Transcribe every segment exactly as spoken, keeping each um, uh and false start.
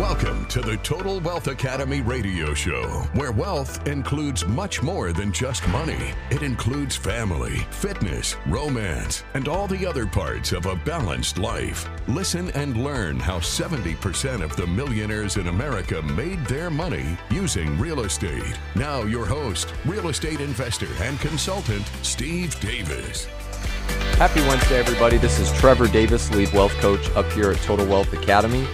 Welcome to the Total Wealth Academy radio show, where wealth includes much more than just money. It includes family, fitness, romance, and all the other parts of a balanced life. Listen and learn how seventy percent of the millionaires in America made their money using real estate. Now your host, real estate investor and consultant, Steve Davis. Happy Wednesday, everybody. This is Trevor Davis, lead wealth coach up here at Total Wealth Academy.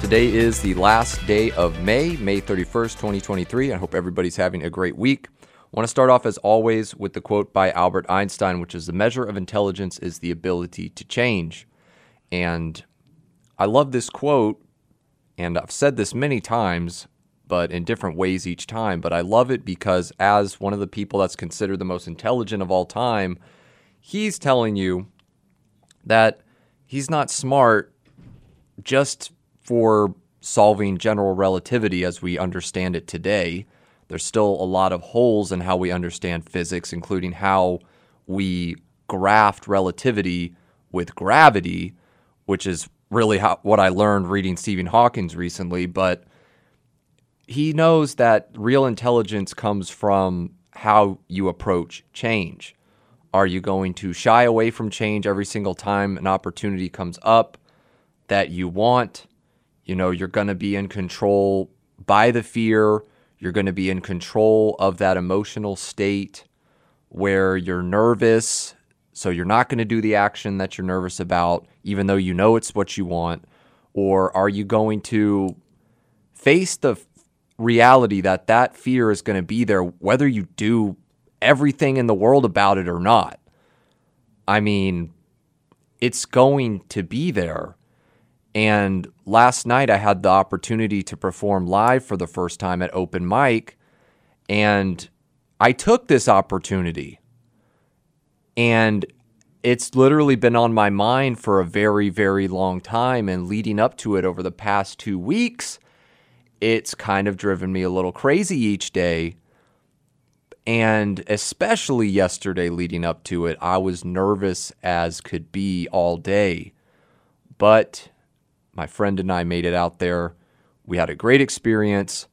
Today is the last day of May, May thirty-first, twenty twenty-three. I hope everybody's having a great week. I want to start off, as always, with the quote by Albert Einstein, which is, "The measure of intelligence is the ability to change." And I love this quote, and I've said this many times, but in different ways each time. But I love it because, as one of the people that's considered the most intelligent of all time, he's telling you that he's not smart just for solving general relativity as we understand it today. There's still a lot of holes in how we understand physics, including how we graft relativity with gravity, which is really how, what I learned reading Stephen Hawking's recently. But he knows that real intelligence comes from how you approach change. Are you going to shy away from change every single time an opportunity comes up that you want? You know, you're going to be in control by the fear. You're going to be in control of that emotional state where you're nervous. So you're not going to do the action that you're nervous about, even though you know it's what you want. Or are you going to face the reality that that fear is going to be there, whether you do everything in the world about it or not? I mean, it's going to be there. And last night I had the opportunity to perform live for the first time at open mic, and I took this opportunity, and it's literally been on my mind for a very, very long time. And leading up to it over the past two weeks, it's kind of driven me a little crazy each day. And especially yesterday leading up to it, I was nervous as could be all day. But my friend and I made it out there. We had a great experience,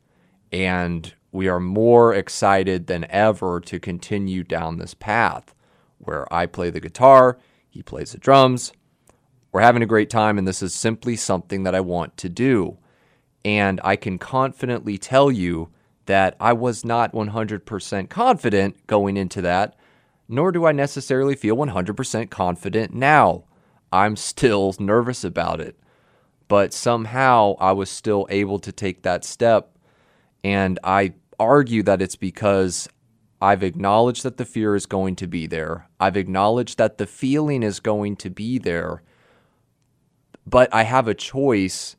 and we are more excited than ever to continue down this path where I play the guitar, he plays the drums. We're having a great time, and this is simply something that I want to do. And I can confidently tell you that I was not one hundred percent confident going into that, nor do I necessarily feel one hundred percent confident now. I'm still nervous about it. But somehow I was still able to take that step. And I argue that it's because I've acknowledged that the fear is going to be there. I've acknowledged that the feeling is going to be there. But I have a choice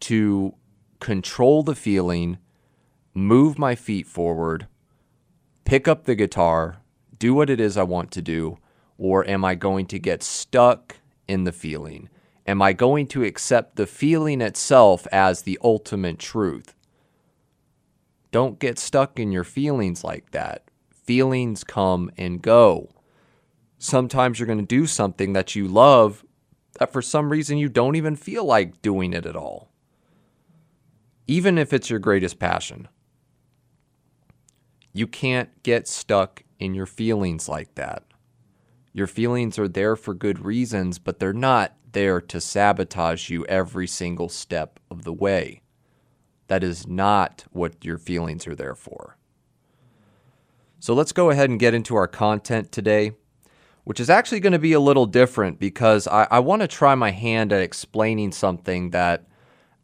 to control the feeling, move my feet forward, pick up the guitar, do what it is I want to do, or am I going to get stuck in the feeling? Am I going to accept the feeling itself as the ultimate truth? Don't get stuck in your feelings like that. Feelings come and go. Sometimes you're going to do something that you love that for some reason you don't even feel like doing it at all, even if it's your greatest passion. You can't get stuck in your feelings like that. Your feelings are there for good reasons, but they're not there to sabotage you every single step of the way. That is not what your feelings are there for. So let's go ahead and get into our content today, which is actually going to be a little different because I, I want to try my hand at explaining something that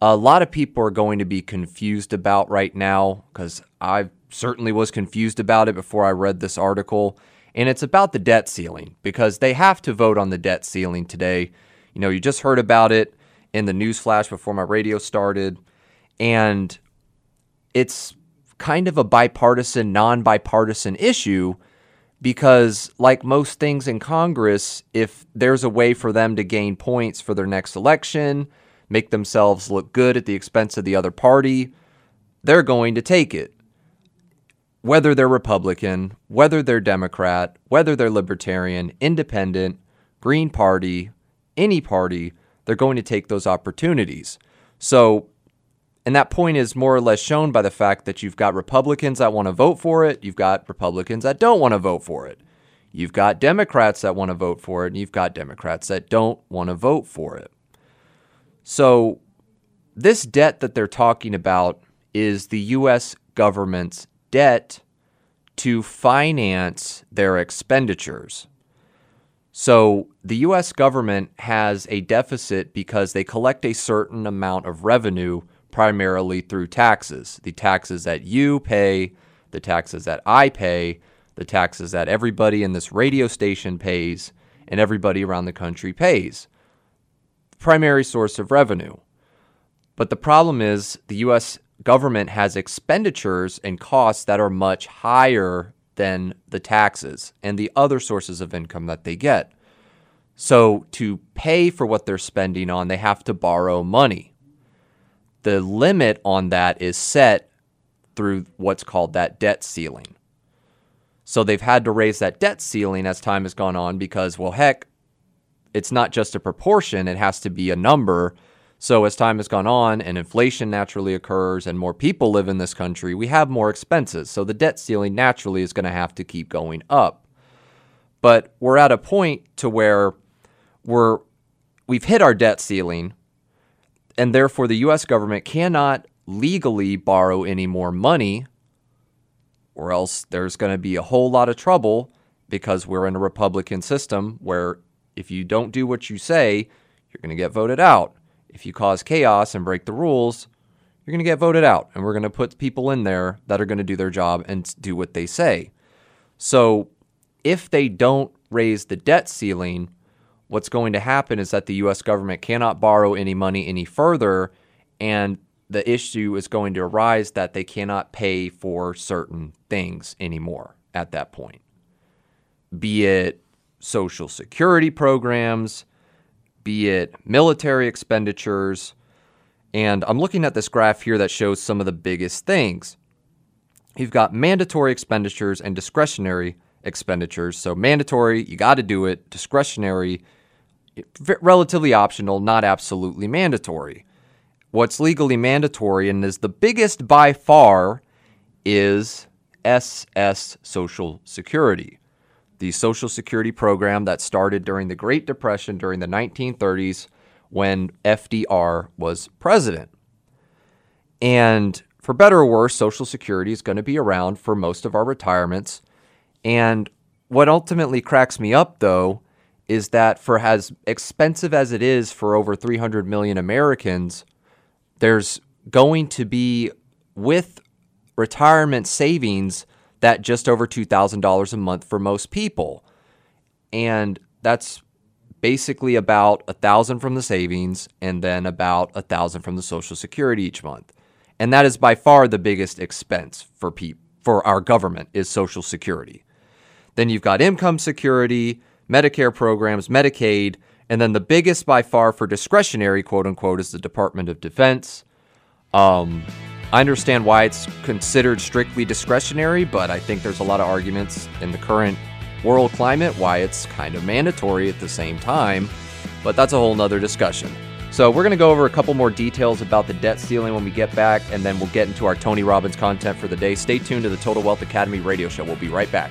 a lot of people are going to be confused about right now, because I certainly was confused about it before I read this article. And it's about the debt ceiling, because they have to vote on the debt ceiling today. You know, you just heard about it in the news flash before my radio started. And it's kind of a bipartisan, non-bipartisan issue because, like most things in Congress, if there's a way for them to gain points for their next election, make themselves look good at the expense of the other party, they're going to take it. Whether they're Republican, whether they're Democrat, whether they're Libertarian, Independent, Green Party, any party, they're going to take those opportunities. So And that point is more or less shown by the fact that you've got Republicans that want to vote for it. You've got Republicans that don't want to vote for it. You've got Democrats that want to vote for it. And you've got Democrats that don't want to vote for it. So this debt that they're talking about is the U S government's debt to finance their expenditures. So the U S government has a deficit because they collect a certain amount of revenue primarily through taxes, the taxes that you pay, the taxes that I pay, the taxes that everybody in this radio station pays, and everybody around the country pays. Primary source of revenue. But the problem is the U S government has expenditures and costs that are much higher than the taxes and the other sources of income that they get. So to pay for what they're spending on, they have to borrow money. The limit on that is set through what's called that debt ceiling. So they've had to raise that debt ceiling as time has gone on because, well, heck, it's not just a proportion. It has to be a number. So as time has gone on and inflation naturally occurs and more people live in this country, we have more expenses. So the debt ceiling naturally is going to have to keep going up. But we're at a point to where we're, we've hit our debt ceiling, and therefore the U S government cannot legally borrow any more money, or else there's going to be a whole lot of trouble because we're in a Republican system where if you don't do what you say, you're going to get voted out. If you cause chaos and break the rules, you're going to get voted out, and we're going to put people in there that are going to do their job and do what they say. So if they don't raise the debt ceiling, what's going to happen is that the U S government cannot borrow any money any further, and the issue is going to arise that they cannot pay for certain things anymore at that point, be it Social Security programs, be it military expenditures. And I'm looking at this graph here that shows some of the biggest things. You've got mandatory expenditures and discretionary expenditures. So mandatory, you got to do it. Discretionary, relatively optional, not absolutely mandatory. What's legally mandatory and is the biggest by far is S S Social Security, the Social Security program that started during the Great Depression during the nineteen thirties when F D R was president. And for better or worse, Social Security is going to be around for most of our retirements. And what ultimately cracks me up, though, is that for as expensive as it is for over three hundred million Americans, there's going to be, with retirement savings, that just over two thousand dollars a month for most people. And that's basically about one thousand dollars from the savings and then about one thousand dollars from the Social Security each month. And that is by far the biggest expense for pe- for our government is Social Security. Then you've got income security, Medicare programs, Medicaid, and then the biggest by far for discretionary, quote unquote, is the Department of Defense. Um, I understand why it's considered strictly discretionary, but I think there's a lot of arguments in the current world climate why it's kind of mandatory at the same time, but that's a whole nother discussion. So we're going to go over a couple more details about the debt ceiling when we get back, and then we'll get into our Tony Robbins content for the day. Stay tuned to the Total Wealth Academy radio show. We'll be right back.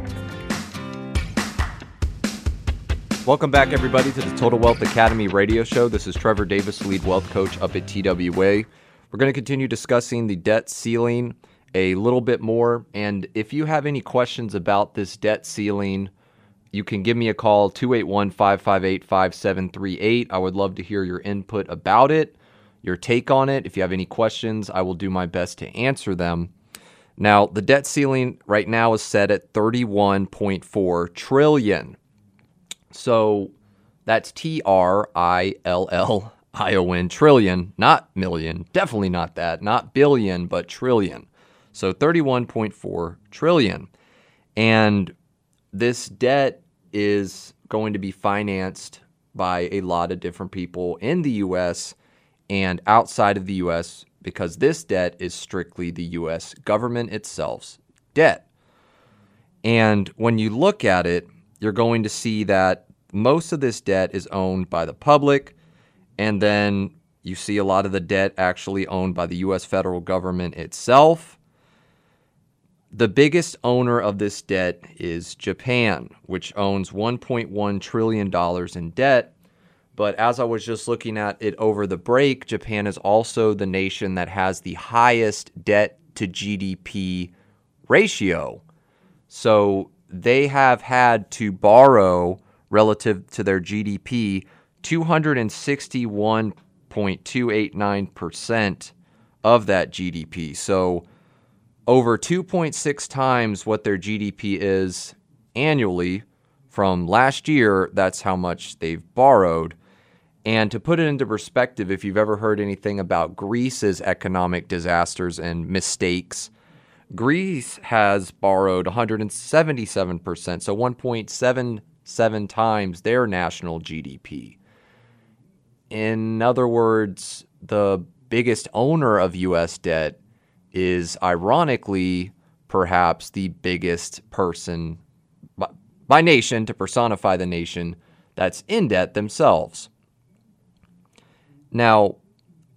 Welcome back, everybody, to the Total Wealth Academy radio show. This is Trevor Davis, lead wealth coach up at T W A. We're going to continue discussing the debt ceiling a little bit more. And if you have any questions about this debt ceiling, you can give me a call, two eight one, five five eight, five seven three eight. I would love to hear your input about it, your take on it. If you have any questions, I will do my best to answer them. Now, the debt ceiling right now is set at thirty-one point four trillion dollars. So That's T R I L L I O N, trillion, not million, definitely not that, not billion, but trillion. So thirty-one point four trillion dollars. And this debt is going to be financed by a lot of different people in the U S and outside of the U S because this debt is strictly the U S government itself's debt. And when you look at it, you're going to see that most of this debt is owned by the public, and then you see a lot of the debt actually owned by the U S federal government itself. The biggest owner of this debt is Japan, which owns one point one trillion dollars in debt. But as I was just looking at it over the break, Japan is also the nation that has the highest debt to G D P ratio. So they have had to borrow relative to their G D P two hundred sixty-one point two eight nine percent of that G D P. So over two point six times what their G D P is annually from last year, that's how much they've borrowed. And to put it into perspective, if you've ever heard anything about Greece's economic disasters and mistakes, Greece has borrowed one hundred seventy-seven percent, so one point seven seven times their national G D P. In other words, the biggest owner of U S debt is ironically perhaps the biggest person by, by nation, to personify the nation, that's in debt themselves. Now,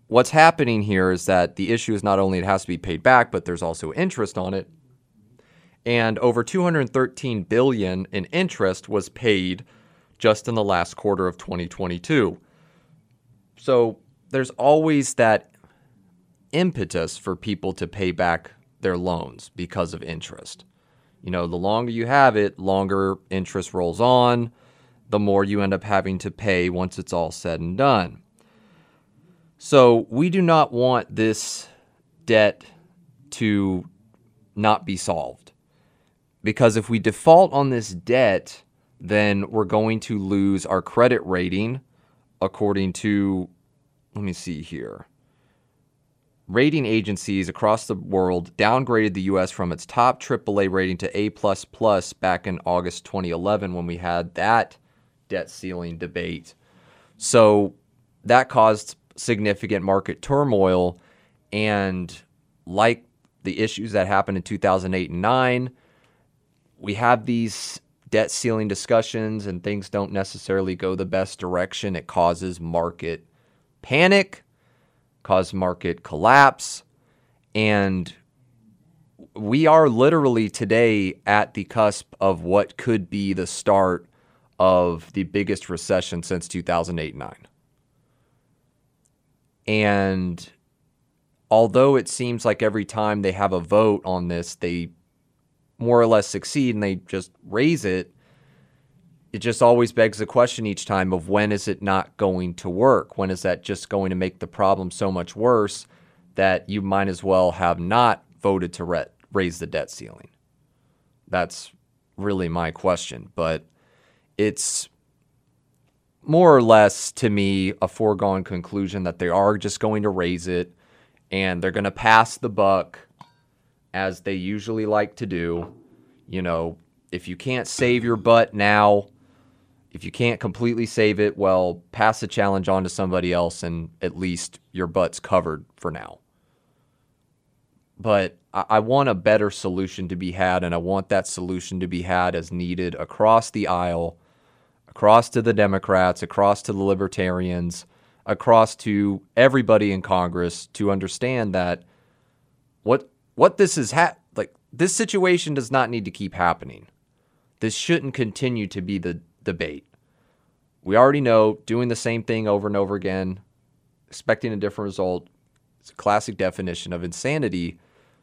what's happening here is that the issue is not only it has to be paid back, but there's also interest on it. And over two hundred thirteen billion dollars in interest was paid just in the last quarter of twenty twenty-two. So there's always that impetus for people to pay back their loans because of interest. You know, the longer you have it, longer interest rolls on, the more you end up having to pay once it's all said and done. So we do not want this debt to not be solved, because if we default on this debt, then we're going to lose our credit rating according to, let me see here. Rating agencies across the world downgraded the U S from its top triple A rating to A plus plus back in August twenty eleven when we had that debt ceiling debate. So that caused significant market turmoil, and like the issues that happened in two thousand eight and nine, we have these debt ceiling discussions and things don't necessarily go the best direction. It causes market panic, cause market collapse. And we are literally today at the cusp of what could be the start of the biggest recession since two thousand eight and nine. And although it seems like every time they have a vote on this, they more or less succeed and they just raise it, it just always begs the question each time of when is it not going to work? When is that just going to make the problem so much worse that you might as well have not voted to re- raise the debt ceiling? That's really my question. But it's more or less, to me, a foregone conclusion that they are just going to raise it and they're going to pass the buck as they usually like to do. You know, if you can't save your butt now, if you can't completely save it, well, pass the challenge on to somebody else and at least your butt's covered for now. But I, I want a better solution to be had, and I want that solution to be had as needed across the aisle, across to the Democrats, across to the Libertarians, across to everybody in Congress to understand that what what this is ha- like this situation does not need to keep happening. This shouldn't continue to be the debate. We already know doing the same thing over and over again, expecting a different result, it's a classic definition of insanity.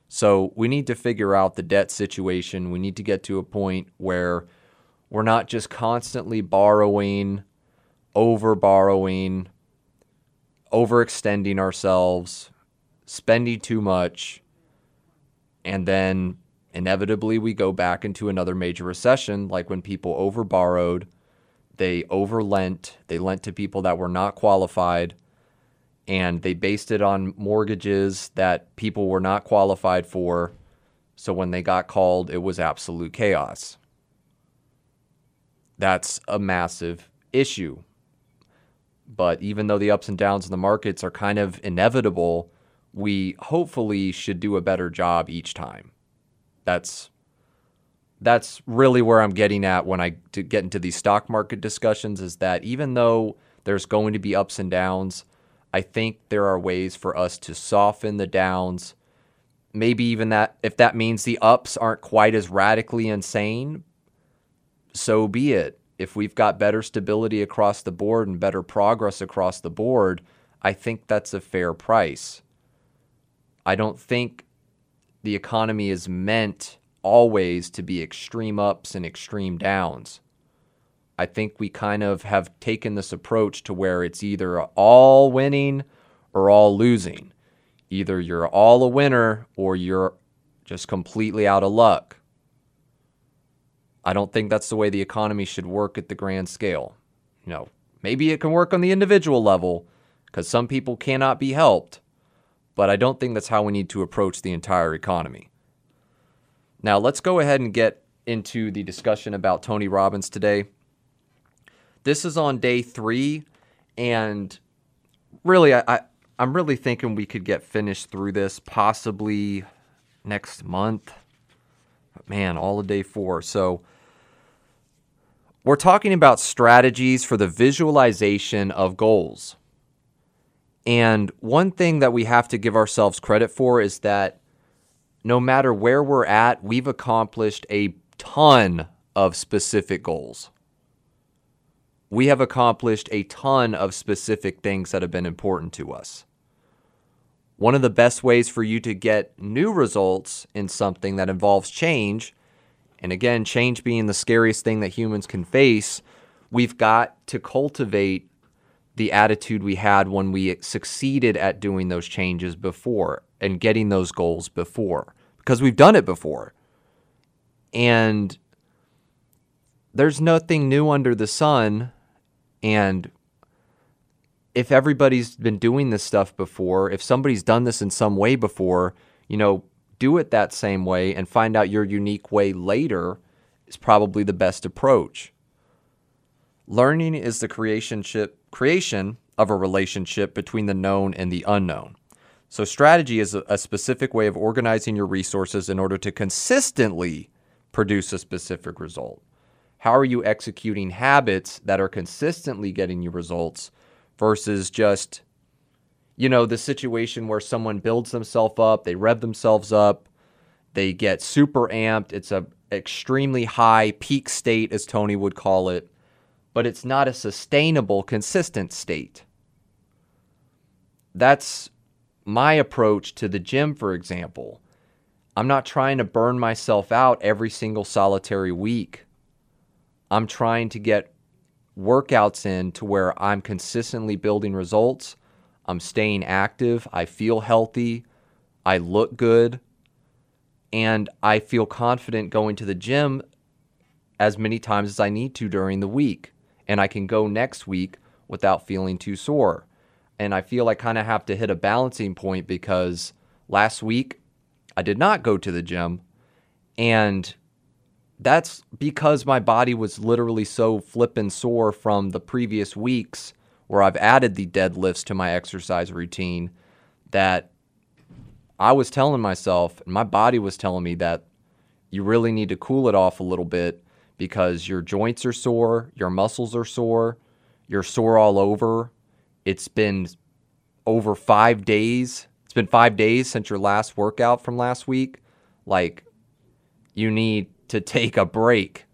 So we need to figure out the debt situation. We need to get to a point where we're not just constantly borrowing, over-borrowing, overextending ourselves, spending too much, and then inevitably we go back into another major recession, like when people overborrowed, they overlent. They lent to people that were not qualified, and they based it on mortgages that people were not qualified for. So when they got called, it was absolute chaos. That's a massive issue. But even though the ups and downs in the markets are kind of inevitable, we hopefully should do a better job each time. That's that's really where I'm getting at when I to get into these stock market discussions, is that even though there's going to be ups and downs, I think there are ways for us to soften the downs. Maybe even that, if that means the ups aren't quite as radically insane, so be it. If we've got better stability across the board and better progress across the board, I think that's a fair price. I don't think the economy is meant always to be extreme ups and extreme downs. I think we kind of have taken this approach to where it's either all winning or all losing. Either you're all a winner or you're just completely out of luck. I don't think that's the way the economy should work at the grand scale. You know, maybe it can work on the individual level because some people cannot be helped, but I don't think that's how we need to approach the entire economy. Now, let's go ahead and get into the discussion about Tony Robbins today. This is on day three, and really, I, I, I'm really thinking we could get finished through this possibly next month. Man, all of day four. So we're talking about strategies for the visualization of goals. And one thing that we have to give ourselves credit for is that no matter where we're at, we've accomplished a ton of specific goals. We have accomplished a ton of specific things that have been important to us. One of the best ways for you to get new results in something that involves change, and again, change being the scariest thing that humans can face, we've got to cultivate the attitude we had when we succeeded at doing those changes before and getting those goals before, because we've done it before. And there's nothing new under the sun, and if everybody's been doing this stuff before, if somebody's done this in some way before, you know, do it that same way and find out your unique way later is probably the best approach. Learning is the creationship, creation of a relationship between the known and the unknown. So strategy is a, a specific way of organizing your resources in order to consistently produce a specific result. How are you executing habits that are consistently getting you results versus just, you know, the situation where someone builds themselves up, they rev themselves up, they get super amped. It's a extremely high peak state, as Tony would call it, but it's not a sustainable, consistent state. That's my approach to the gym, for example. I'm not trying to burn myself out every single solitary week. I'm trying to get workouts in to where I'm consistently building results, I'm staying active, I feel healthy, I look good, and I feel confident going to the gym as many times as I need to during the week, and I can go next week without feeling too sore. And I feel I kind of have to hit a balancing point because last week I did not go to the gym, and that's because my body was literally so flippin' sore from the previous weeks where I've added the deadlifts to my exercise routine that I was telling myself, and my body was telling me that you really need to cool it off a little bit because your joints are sore, your muscles are sore, you're sore all over. It's been over five days. It's been five days since your last workout from last week. Like, you need to take a break.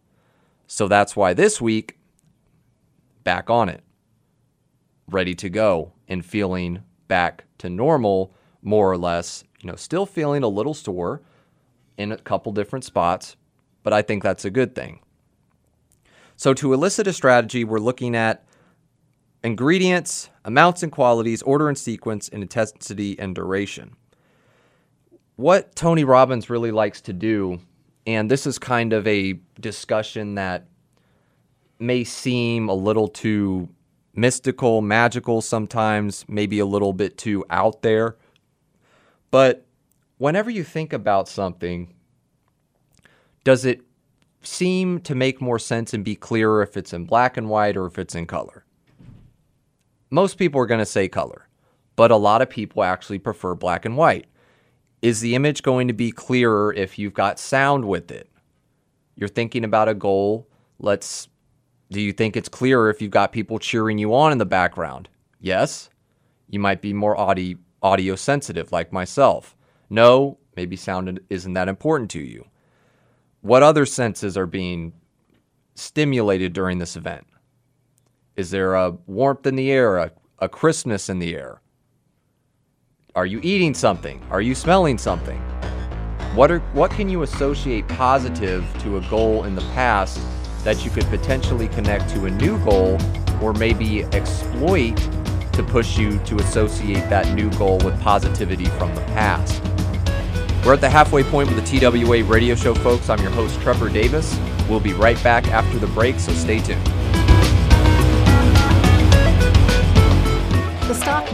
So that's why this week, back on it, ready to go and feeling back to normal, more or less, you know, still feeling a little sore in a couple different spots, but I think that's a good thing. So to elicit a strategy, we're looking at ingredients, amounts and qualities, order and sequence, and intensity and duration. What Tony Robbins really likes to do, and this is kind of a discussion that may seem a little too mystical, magical sometimes, maybe a little bit too out there. But whenever you think about something, does it seem to make more sense and be clearer if it's in black and white or if it's in color? Most people are going to say color, but a lot of people actually prefer black and white. Is the image going to be clearer if you've got sound with it? You're thinking about a goal. Let's, do you think it's clearer if you've got people cheering you on in the background? Yes. You might be more audi, audio sensitive like myself. No, maybe sound isn't that important to you. What other senses are being stimulated during this event? Is there a warmth in the air, a, a crispness in the air? Are you eating something? Are you smelling something? What are, what can you associate positive to a goal in the past that you could potentially connect to a new goal or maybe exploit to push you to associate that new goal with positivity from the past? We're at the halfway point with the T W A radio show, folks. I'm your host, Trevor Davis. We'll be right back after the break, so stay tuned. The stock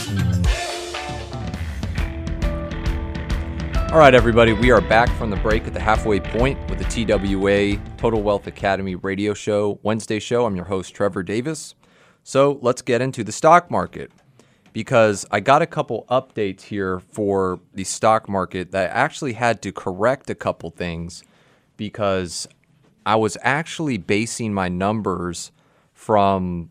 All right, everybody, we are back from the break at the halfway point with the T W A Total Wealth Academy radio show, Wednesday show. I'm your host, Trevor Davis. So let's get into the stock market because I got a couple updates here for the stock market that I actually had to correct a couple things because I was actually basing my numbers from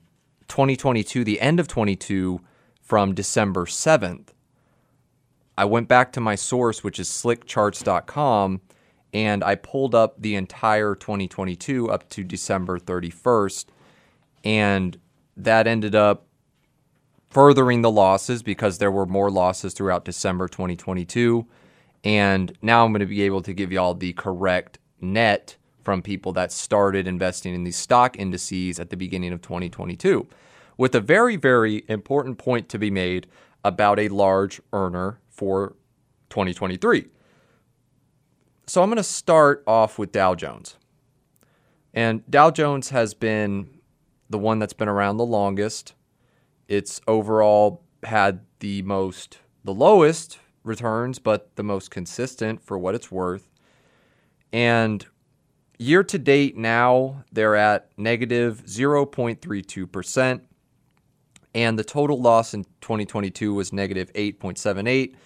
twenty twenty-two, the end of twenty-two, from December seventh. I went back to my source, which is slick charts dot com, and I pulled up the entire twenty twenty-two up to December thirty-first, and that ended up furthering the losses because there were more losses throughout December twenty twenty-two, and now I'm going to be able to give you all the correct net from people that started investing in these stock indices at the beginning of twenty twenty-two, with a very, very important point to be made about a large earner for twenty twenty-three. So I'm going to start off with Dow Jones. And Dow Jones has been the one that's been around the longest. It's overall had the most, the lowest returns, but the most consistent for what it's worth. And year to date now, they're at negative zero point three two percent. And the total loss in twenty twenty-two was negative eight point seven eight.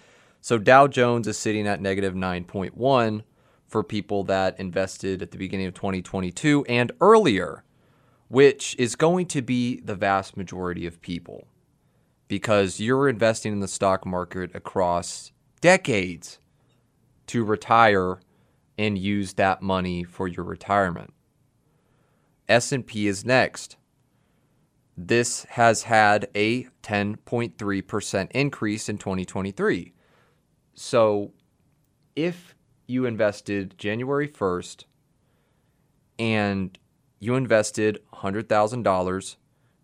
So Dow Jones is sitting at negative nine point one for people that invested at the beginning of twenty twenty-two and earlier, which is going to be the vast majority of people because you're investing in the stock market across decades to retire and use that money for your retirement. S and P is next. This has had a ten point three percent increase in twenty twenty-three. So if you invested January first and you invested one hundred thousand dollars,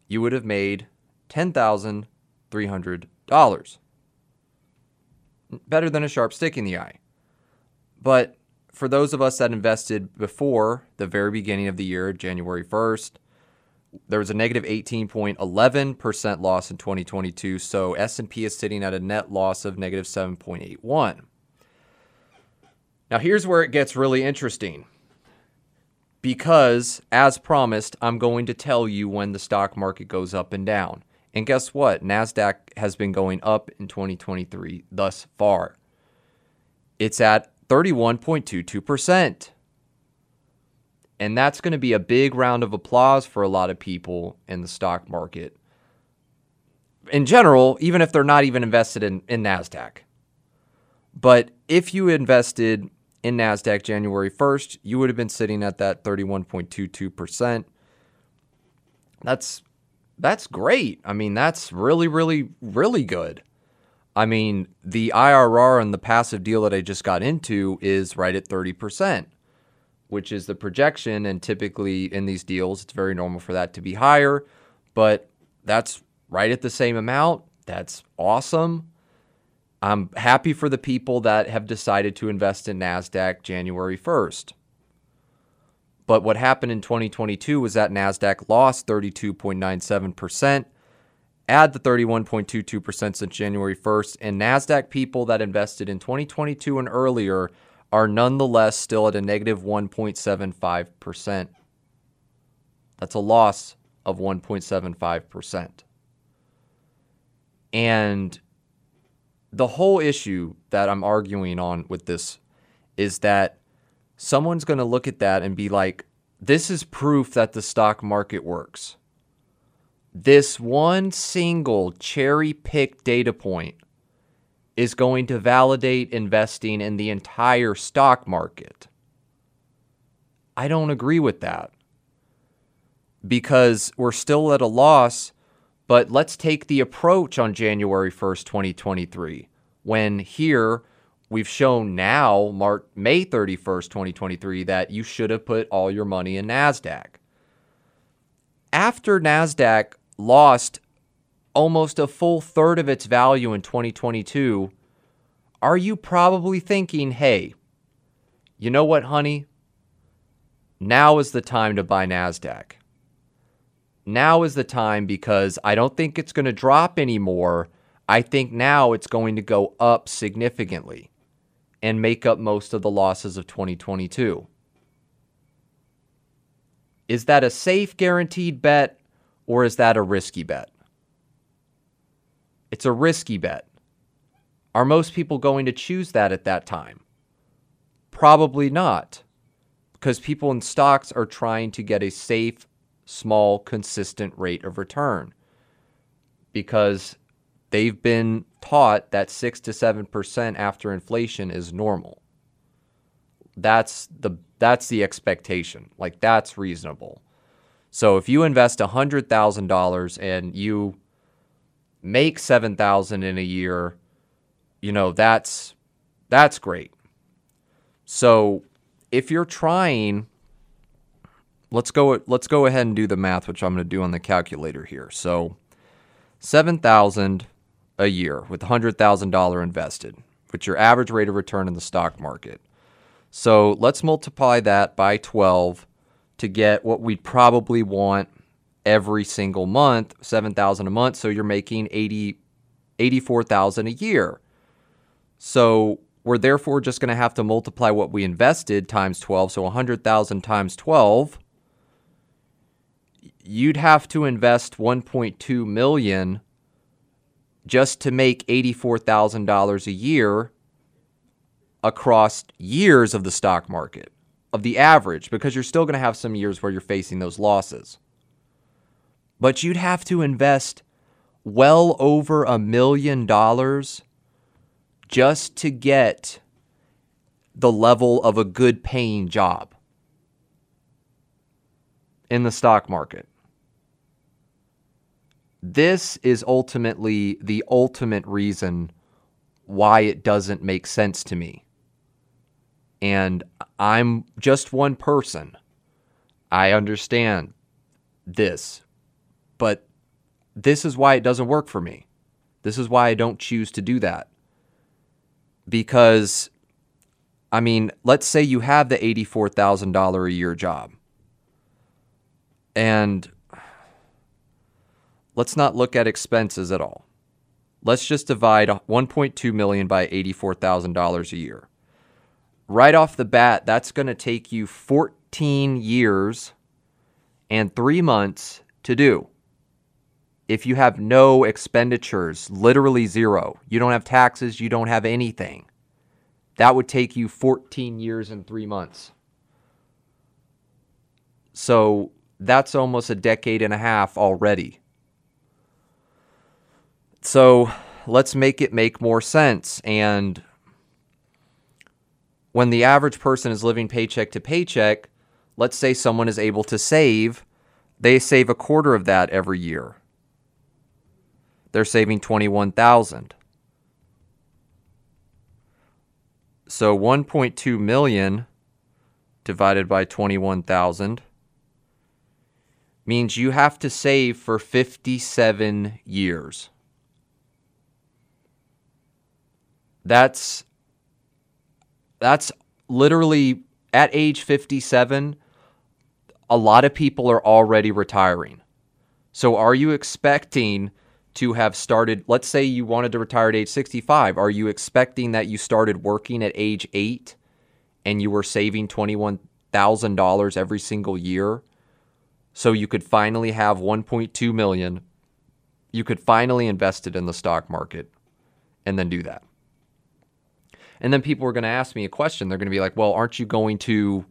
you would have made ten thousand three hundred dollars. Better than a sharp stick in the eye. But for those of us that invested before the very beginning of the year, January first, there was a negative eighteen point one one percent loss in twenty twenty-two, so S and P is sitting at a net loss of negative seven point eight one. Now, here's where it gets really interesting because, as promised, I'm going to tell you when the stock market goes up and down. And guess what? NASDAQ has been going up in twenty twenty-three thus far. It's at thirty-one point two two percent. And that's going to be a big round of applause for a lot of people in the stock market in general, even if they're not even invested in, in NASDAQ. But if you invested in NASDAQ January first, you would have been sitting at that thirty-one point two two percent. That's that's great. I mean, that's really, really, really good. I mean, the I R R on the passive deal that I just got into is right at thirty percent, which is the projection. And typically in these deals, it's very normal for that to be higher, but that's right at the same amount. That's awesome. I'm happy for the people that have decided to invest in NASDAQ January first. But what happened in twenty twenty-two was that NASDAQ lost thirty-two point nine seven percent, add the thirty-one point two two percent since January first, and NASDAQ people that invested in twenty twenty-two and earlier are nonetheless still at a negative one point seven five percent. That's a loss of one point seven five percent. And the whole issue that I'm arguing on with this is that someone's going to look at that and be like, this is proof that the stock market works. This one single cherry-picked data point is going to validate investing in the entire stock market. I don't agree with that, because we're still at a loss. But let's take the approach on January first, twenty twenty-three, when here we've shown now, March, May thirty-first, twenty twenty-three, that you should have put all your money in NASDAQ. After NASDAQ lost almost a full third of its value in twenty twenty-two, are you probably thinking, hey, you know what, honey? Now is the time to buy NASDAQ. Now is the time, because I don't think it's going to drop anymore. I think now it's going to go up significantly and make up most of the losses of twenty twenty-two. Is that a safe, guaranteed bet, or is that a risky bet? It's a risky bet. Are most people going to choose that at that time? Probably not, because people in stocks are trying to get a safe, small, consistent rate of return, because they've been taught that six to seven percent after inflation is normal. That's the that's the expectation. Like, that's reasonable. So if you invest a hundred thousand dollars and you make seven thousand in a year, you know, that's that's great. So if you're trying Let's go let's go ahead and do the math, which I'm going to do on the calculator here. So seven thousand dollars a year with one hundred thousand dollars invested, which is your average rate of return in the stock market. So let's multiply that by twelve to get what we'd probably want every single month, seven thousand dollars a month. So you're making eighty, eighty-four thousand dollars a year. So we're therefore just going to have to multiply what we invested times twelve. So one hundred thousand dollars times twelve. You'd have to invest one point two million dollars just to make eighty-four thousand dollars a year across years of the stock market, of the average, because you're still going to have some years where you're facing those losses. But you'd have to invest well over a million dollars just to get the level of a good paying job in the stock market. This is ultimately the ultimate reason why it doesn't make sense to me. And I'm just one person. I understand this, but this is why it doesn't work for me. This is why I don't choose to do that. Because, I mean, let's say you have the eighty-four thousand dollars a year job. And let's not look at expenses at all. Let's just divide one point two million dollars by eighty-four thousand dollars a year. Right off the bat, that's going to take you fourteen years and three months to do. If you have no expenditures, literally zero, you don't have taxes, you don't have anything, that would take you fourteen years and three months. So that's almost a decade and a half already. So let's make it make more sense. And when the average person is living paycheck to paycheck, let's say someone is able to save, they save a quarter of that every year. they're saving twenty-one thousand dollars. So one point two million dollars divided by twenty-one thousand dollars means you have to save for fifty-seven years. That's that's literally at age fifty-seven, a lot of people are already retiring. So are you expecting to have started, let's say you wanted to retire at age sixty-five, are you expecting that you started working at age eight and you were saving twenty-one thousand dollars every single year so you could finally have one point two million dollars, you could finally invest it in the stock market and then do that? And then people are going to ask me a question. They're going to be like, well, aren't you going to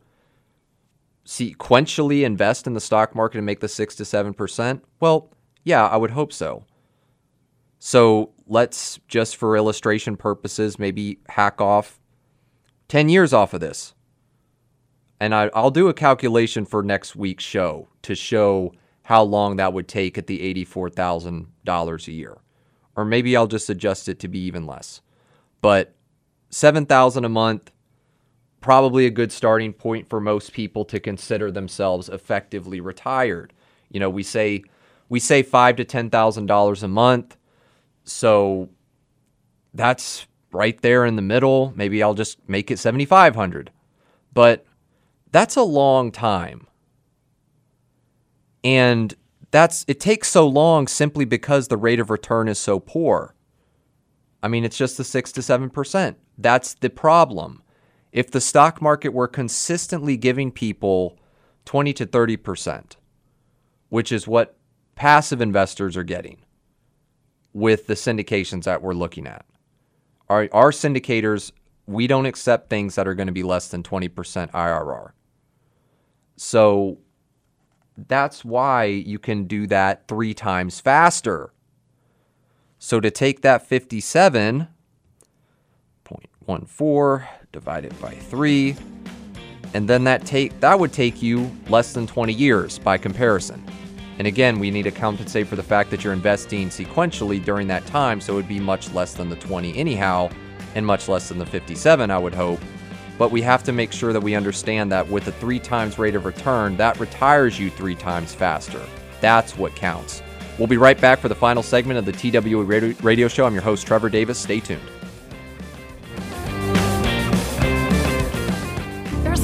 sequentially invest in the stock market and make the six to seven percent? Well, yeah, I would hope so. So let's just, for illustration purposes, maybe hack off ten years off of this. And I, I'll do a calculation for next week's show to show how long that would take at the eighty-four thousand dollars a year. Or maybe I'll just adjust it to be even less. But seven thousand dollars a month, probably a good starting point for most people to consider themselves effectively retired. You know, we say we say five thousand to ten thousand dollars a month. So that's right there in the middle. Maybe I'll just make it seven thousand five hundred dollars. But that's a long time. And that's it takes so long simply because the rate of return is so poor. I mean, it's just the six to seven percent. That's the problem. If the stock market were consistently giving people twenty to thirty percent, which is what passive investors are getting with the syndications that we're looking at. Our, our syndicators, we don't accept things that are going to be less than twenty percent I R R. So that's why you can do that three times faster. So to take that fifty-seven point one four, divide it by three, and then that take that would take you less than twenty years by comparison. And again, we need to compensate for the fact that you're investing sequentially during that time, so it would be much less than the twenty anyhow, and much less than the fifty-seven, I would hope. But we have to make sure that we understand that with a three times rate of return, that retires you three times faster. That's what counts. We'll be right back for the final segment of the T W E Radio Show. I'm your host, Trevor Davis. Stay tuned. There's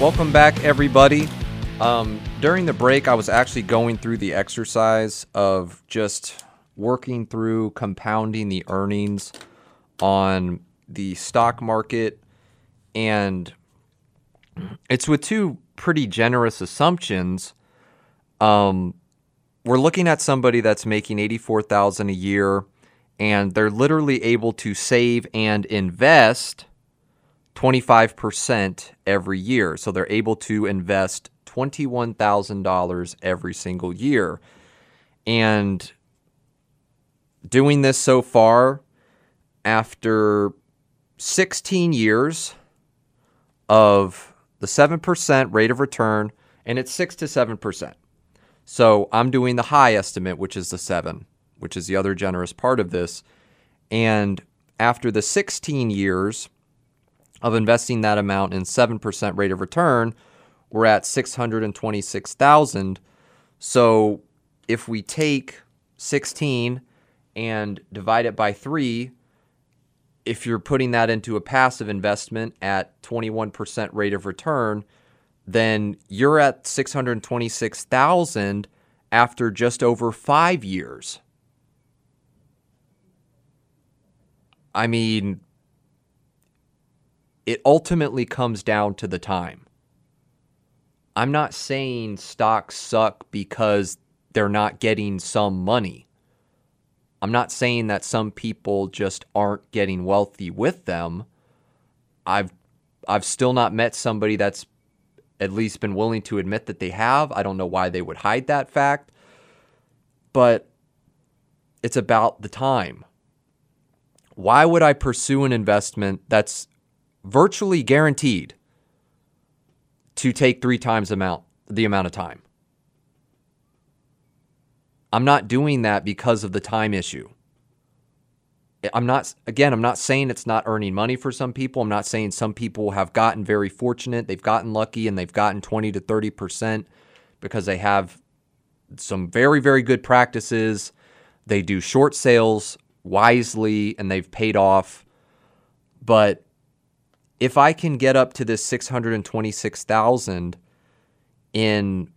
Welcome back, everybody. Um, during the break, I was actually going through the exercise of just working through compounding the earnings on the stock market, and it's with two pretty generous assumptions. Um, we're looking at somebody that's making eighty-four thousand dollars a year, and they're literally able to save and invest twenty-five percent every year. So they're able to invest twenty-one thousand dollars every single year. And doing this so far, after sixteen years of the seven percent rate of return, and it's six to seven percent. So I'm doing the high estimate, which is the seven, which is the other generous part of this. And after the sixteen years of investing that amount in seven percent rate of return, we're at six hundred twenty-six thousand dollars. So if we take sixteen and divide it by three, if you're putting that into a passive investment at twenty-one percent rate of return, then you're at six hundred twenty-six thousand dollars after just over five years. I mean, it ultimately comes down to the time. I'm not saying stocks suck because they're not getting some money. I'm not saying that some people just aren't getting wealthy with them. I've I've still not met somebody that's at least been willing to admit that they have. I don't know why they would hide that fact, but it's about the time. Why would I pursue an investment that's virtually guaranteed to take three times the amount, the amount of time? I'm not doing that because of the time issue. I'm not, again, I'm not saying it's not earning money for some people. I'm not saying some people have gotten very fortunate. They've gotten lucky and they've gotten twenty to thirty percent because they have some very, very good practices. They do short sales wisely and they've paid off. But if I can get up to this six hundred twenty-six thousand in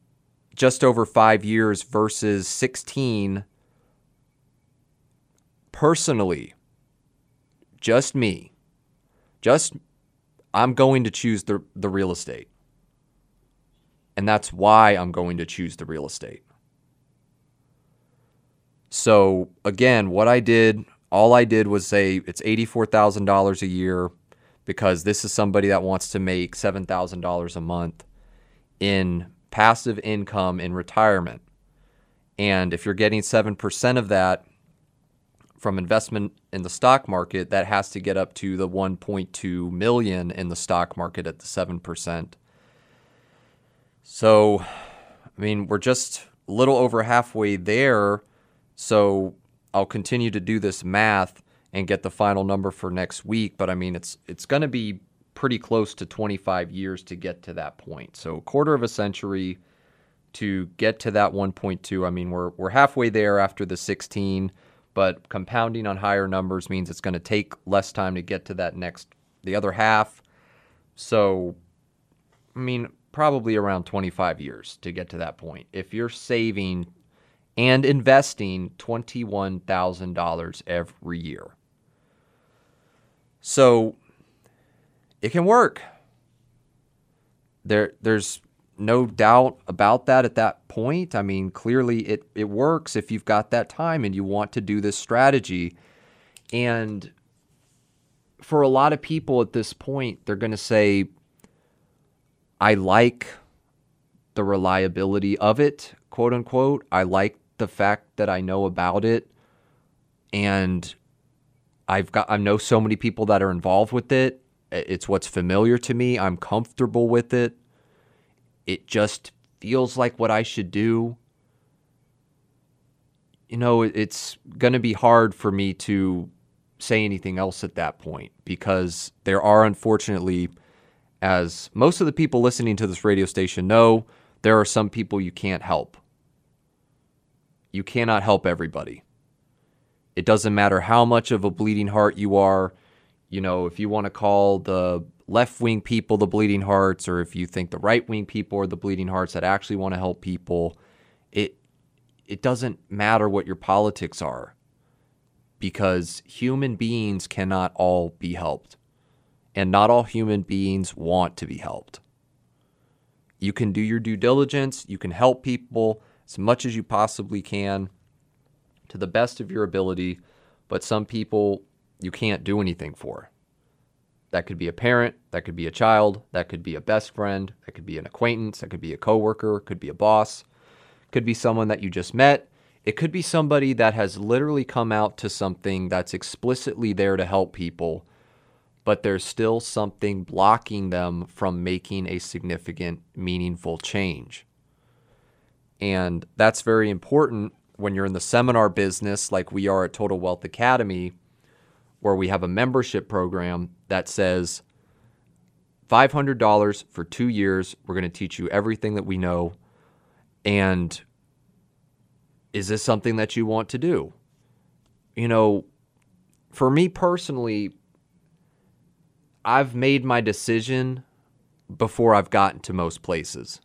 just over five years versus sixteen, personally, just me, just I'm going to choose the, the real estate. And that's why I'm going to choose the real estate. So again, what I did, all I did was say it's eighty-four thousand dollars a year because this is somebody that wants to make seven thousand dollars a month in passive income in retirement. And if you're getting seven percent of that from investment in the stock market, that has to get up to the one point two million in the stock market at the seven percent. So, I mean, we're just a little over halfway there. So I'll continue to do this math and get the final number for next week. But I mean, it's it's going to be pretty close to twenty-five years to get to that point. So a quarter of a century to get to that one point two. I mean, we're we're halfway there after the sixteen, but compounding on higher numbers means it's going to take less time to get to that next, the other half. So, I mean, probably around twenty-five years to get to that point. If you're saving and investing twenty-one thousand dollars every year. So it can work. There, there's no doubt about that at that point. I mean, clearly it, it works if you've got that time and you want to do this strategy. And for a lot of people at this point, they're going to say, I like the reliability of it, quote unquote. I like the fact that I know about it and I've got, I know so many people that are involved with it. It's what's familiar to me. I'm comfortable with it. It just feels like what I should do. You know, it's going to be hard for me to say anything else at that point because there are, unfortunately, as most of the people listening to this radio station know, there are some people you can't help. You cannot help everybody. It doesn't matter how much of a bleeding heart you are. You know, if you want to call the left-wing people the bleeding hearts, or if you think the right-wing people are the bleeding hearts that actually want to help people, it it doesn't matter what your politics are, because human beings cannot all be helped, and not all human beings want to be helped. You can do your due diligence. You can help people as much as you possibly can to the best of your ability, but some people you can't do anything for. That could be a parent, that could be a child, that could be a best friend, that could be an acquaintance, that could be a coworker, could be a boss, could be someone that you just met. It could be somebody that has literally come out to something that's explicitly there to help people, but there's still something blocking them from making a significant, meaningful change. And that's very important when you're in the seminar business like we are at Total Wealth Academy, where we have a membership program that says five hundred dollars for two years, we're going to teach you everything that we know. And is this something that you want to do? You know, for me personally, I've made my decision before I've gotten to most places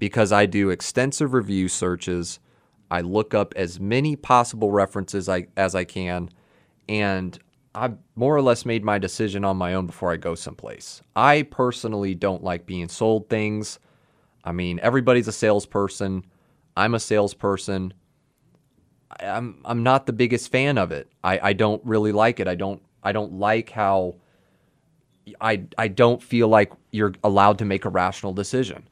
because I do extensive review searches. I look up as many possible references I, as I can. And I've more or less made my decision on my own before I go someplace. I personally don't like being sold things. I mean, everybody's a salesperson. I'm a salesperson. I'm I'm not the biggest fan of it. I, I don't really like it. I don't I don't like how I I don't feel like you're allowed to make a rational decision.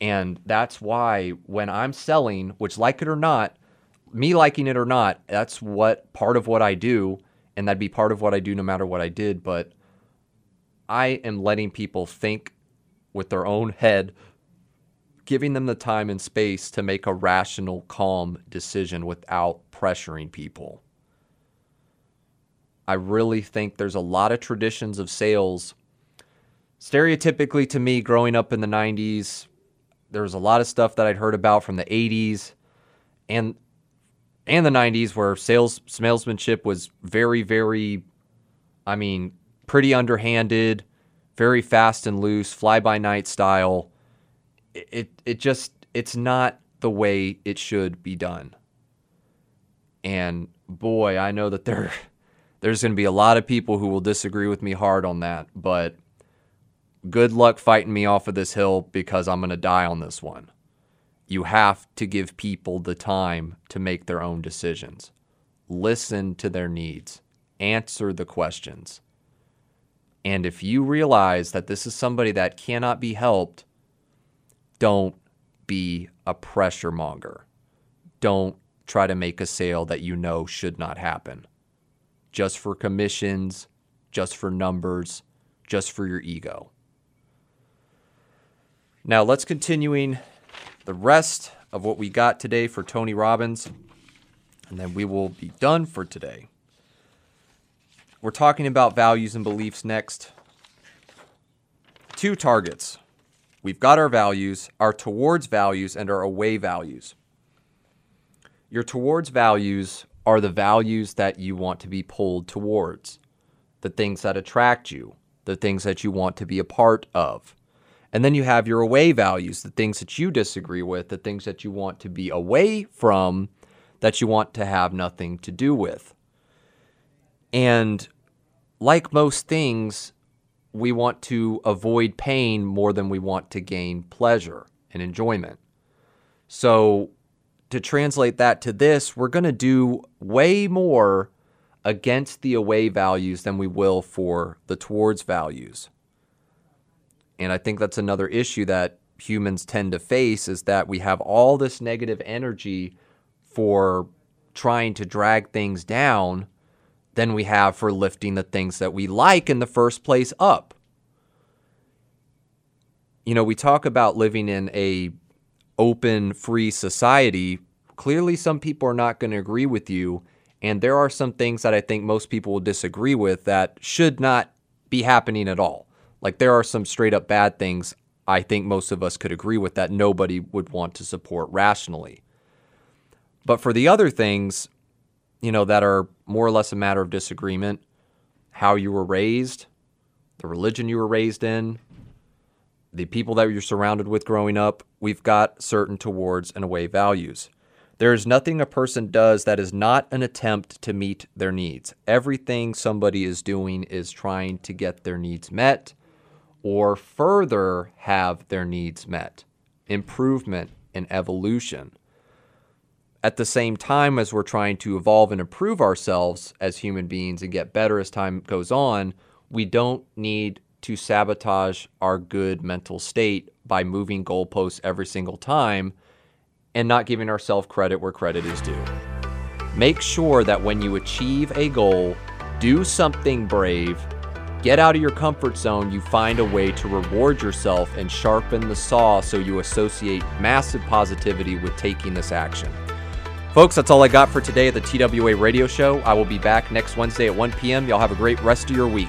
And that's why when I'm selling, which like it or not, me liking it or not, that's what part of what I do, and that'd be part of what I do no matter what I did, but I am letting people think with their own head, giving them the time and space to make a rational, calm decision without pressuring people. I really think there's a lot of traditions of sales. Stereotypically to me, growing up in the nineties, there was a lot of stuff that I'd heard about from the eighties and and the nineties where sales salesmanship was very, very, I mean, pretty underhanded, very fast and loose, fly-by-night style. It, it it just, it's not the way it should be done. And boy, I know that there there's going to be a lot of people who will disagree with me hard on that, but good luck fighting me off of this hill because I'm going to die on this one. You have to give people the time to make their own decisions. Listen to their needs. Answer the questions. And if you realize that this is somebody that cannot be helped, don't be a pressure monger. Don't try to make a sale that you know should not happen. Just for commissions, just for numbers, just for your ego. Now let's continuing the rest of what we got today for Tony Robbins, and then we will be done for today. We're talking about values and beliefs next. Two targets. We've got our values, our towards values, and our away values. Your towards values are the values that you want to be pulled towards, the things that attract you, the things that you want to be a part of. And then you have your away values, the things that you disagree with, the things that you want to be away from, that you want to have nothing to do with. And like most things, we want to avoid pain more than we want to gain pleasure and enjoyment. So to translate that to this, we're going to do way more against the away values than we will for the towards values. And I think that's another issue that humans tend to face, is that we have all this negative energy for trying to drag things down than we have for lifting the things that we like in the first place up. You know, we talk about living in a open, free society. Clearly, some people are not going to agree with you, and there are some things that I think most people will disagree with that should not be happening at all. Like, there are some straight up bad things I think most of us could agree with that nobody would want to support rationally. But for the other things, you know, that are more or less a matter of disagreement, how you were raised, the religion you were raised in, the people that you're surrounded with growing up, we've got certain towards and away values. There is nothing a person does that is not an attempt to meet their needs. Everything somebody is doing is trying to get their needs met or further have their needs met. Improvement and evolution. At the same time as we're trying to evolve and improve ourselves as human beings and get better as time goes on, we don't need to sabotage our good mental state by moving goalposts every single time and not giving ourselves credit where credit is due. Make sure that when you achieve a goal, do something brave, get out of your comfort zone, you find a way to reward yourself and sharpen the saw so you associate massive positivity with taking this action. Folks, that's all I got for today at the T W A Radio Show. I will be back next Wednesday at one p.m. Y'all have a great rest of your week.